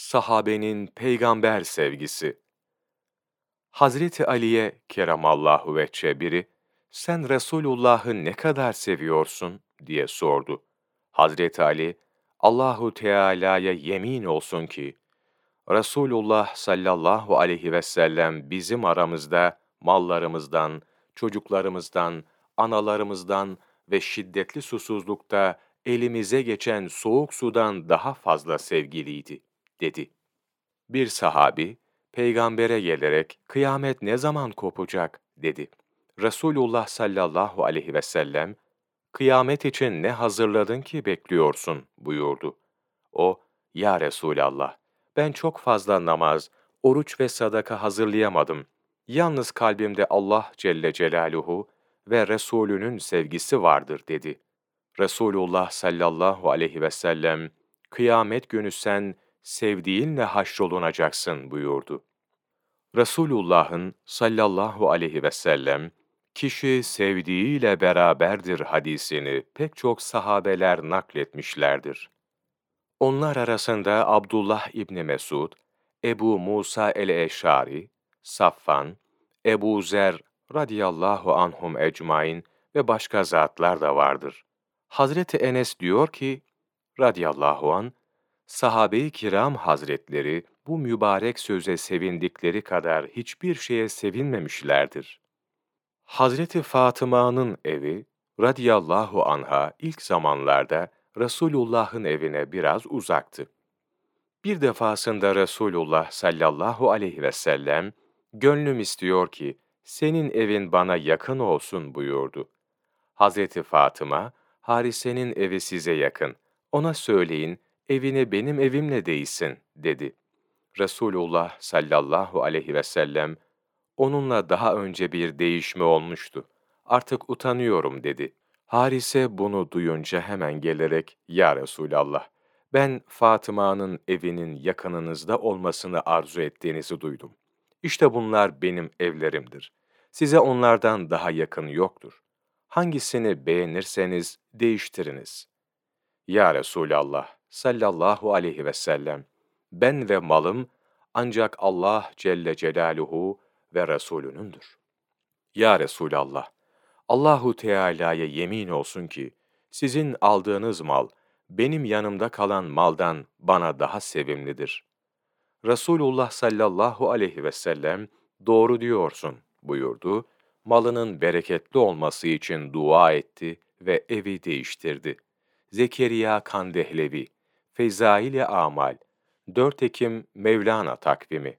sahabenin peygamber sevgisi. Hazreti Ali'ye keremallahu vecce biri, "Sen Resulullah'ı ne kadar seviyorsun?" diye sordu. Hazreti Ali, "Allahu Teala'ya yemin olsun ki, Resulullah sallallahu aleyhi ve sellem bizim aramızda mallarımızdan, çocuklarımızdan, analarımızdan ve şiddetli susuzlukta elimize geçen soğuk sudan daha fazla sevgiliydi," dedi. Bir sahabi, peygambere gelerek, "Kıyamet ne zaman kopacak?" dedi. Resulullah sallallahu aleyhi ve sellem, "Kıyamet için ne hazırladın ki bekliyorsun?" buyurdu. O, "Ya Resulallah, ben çok fazla namaz, oruç ve sadaka hazırlayamadım. Yalnız kalbimde Allah Celle Celaluhu ve Resulünün sevgisi vardır," dedi. Resulullah sallallahu aleyhi ve sellem, "Kıyamet günü sen sevdiğinle haşrolunacaksın," buyurdu. Resulullah'ın sallallahu aleyhi ve sellem, "Kişi sevdiğiyle beraberdir" hadisini pek çok sahabeler nakletmişlerdir. Onlar arasında Abdullah İbni Mesud, Ebu Musa el-Eşari, Safvan, Ebu Zer radiyallahu anhum ecmain ve başka zatlar da vardır. Hazreti Enes diyor ki, radiyallahu an, sahabe-i kiram hazretleri bu mübarek söze sevindikleri kadar hiçbir şeye sevinmemişlerdir. Hazreti Fatıma'nın evi, radiyallahu anha ilk zamanlarda Resulullah'ın evine biraz uzaktı. Bir defasında Resulullah sallallahu aleyhi ve sellem, "Gönlüm istiyor ki senin evin bana yakın olsun," buyurdu. Hazreti Fatıma, "Harise'nin evi size yakın, ona söyleyin evini benim evimle değilsin," dedi. Resulullah sallallahu aleyhi ve sellem, "Onunla daha önce bir değişme olmuştu, artık utanıyorum," dedi. Harise bunu duyunca hemen gelerek, "Ya Resulallah, ben Fatıma'nın evinin yakınınızda olmasını arzu ettiğinizi duydum. İşte bunlar benim evlerimdir. Size onlardan daha yakın yoktur. Hangisini beğenirseniz değiştiriniz." "Ya Resulallah sallallahu aleyhi ve sellem, ben ve malım ancak Allah Celle Celaluhu ve Resulünündür." "Ya Resulallah, Allahu Teala'ya yemin olsun ki sizin aldığınız mal benim yanımda kalan maldan bana daha sevimlidir." Resulullah sallallahu aleyhi ve sellem, "Doğru diyorsun," buyurdu. Malının bereketli olması için dua etti ve evi değiştirdi. Zekeriya Kandehlevi, Fezail-i Amal, 4 Ekim Mevlana takvimi.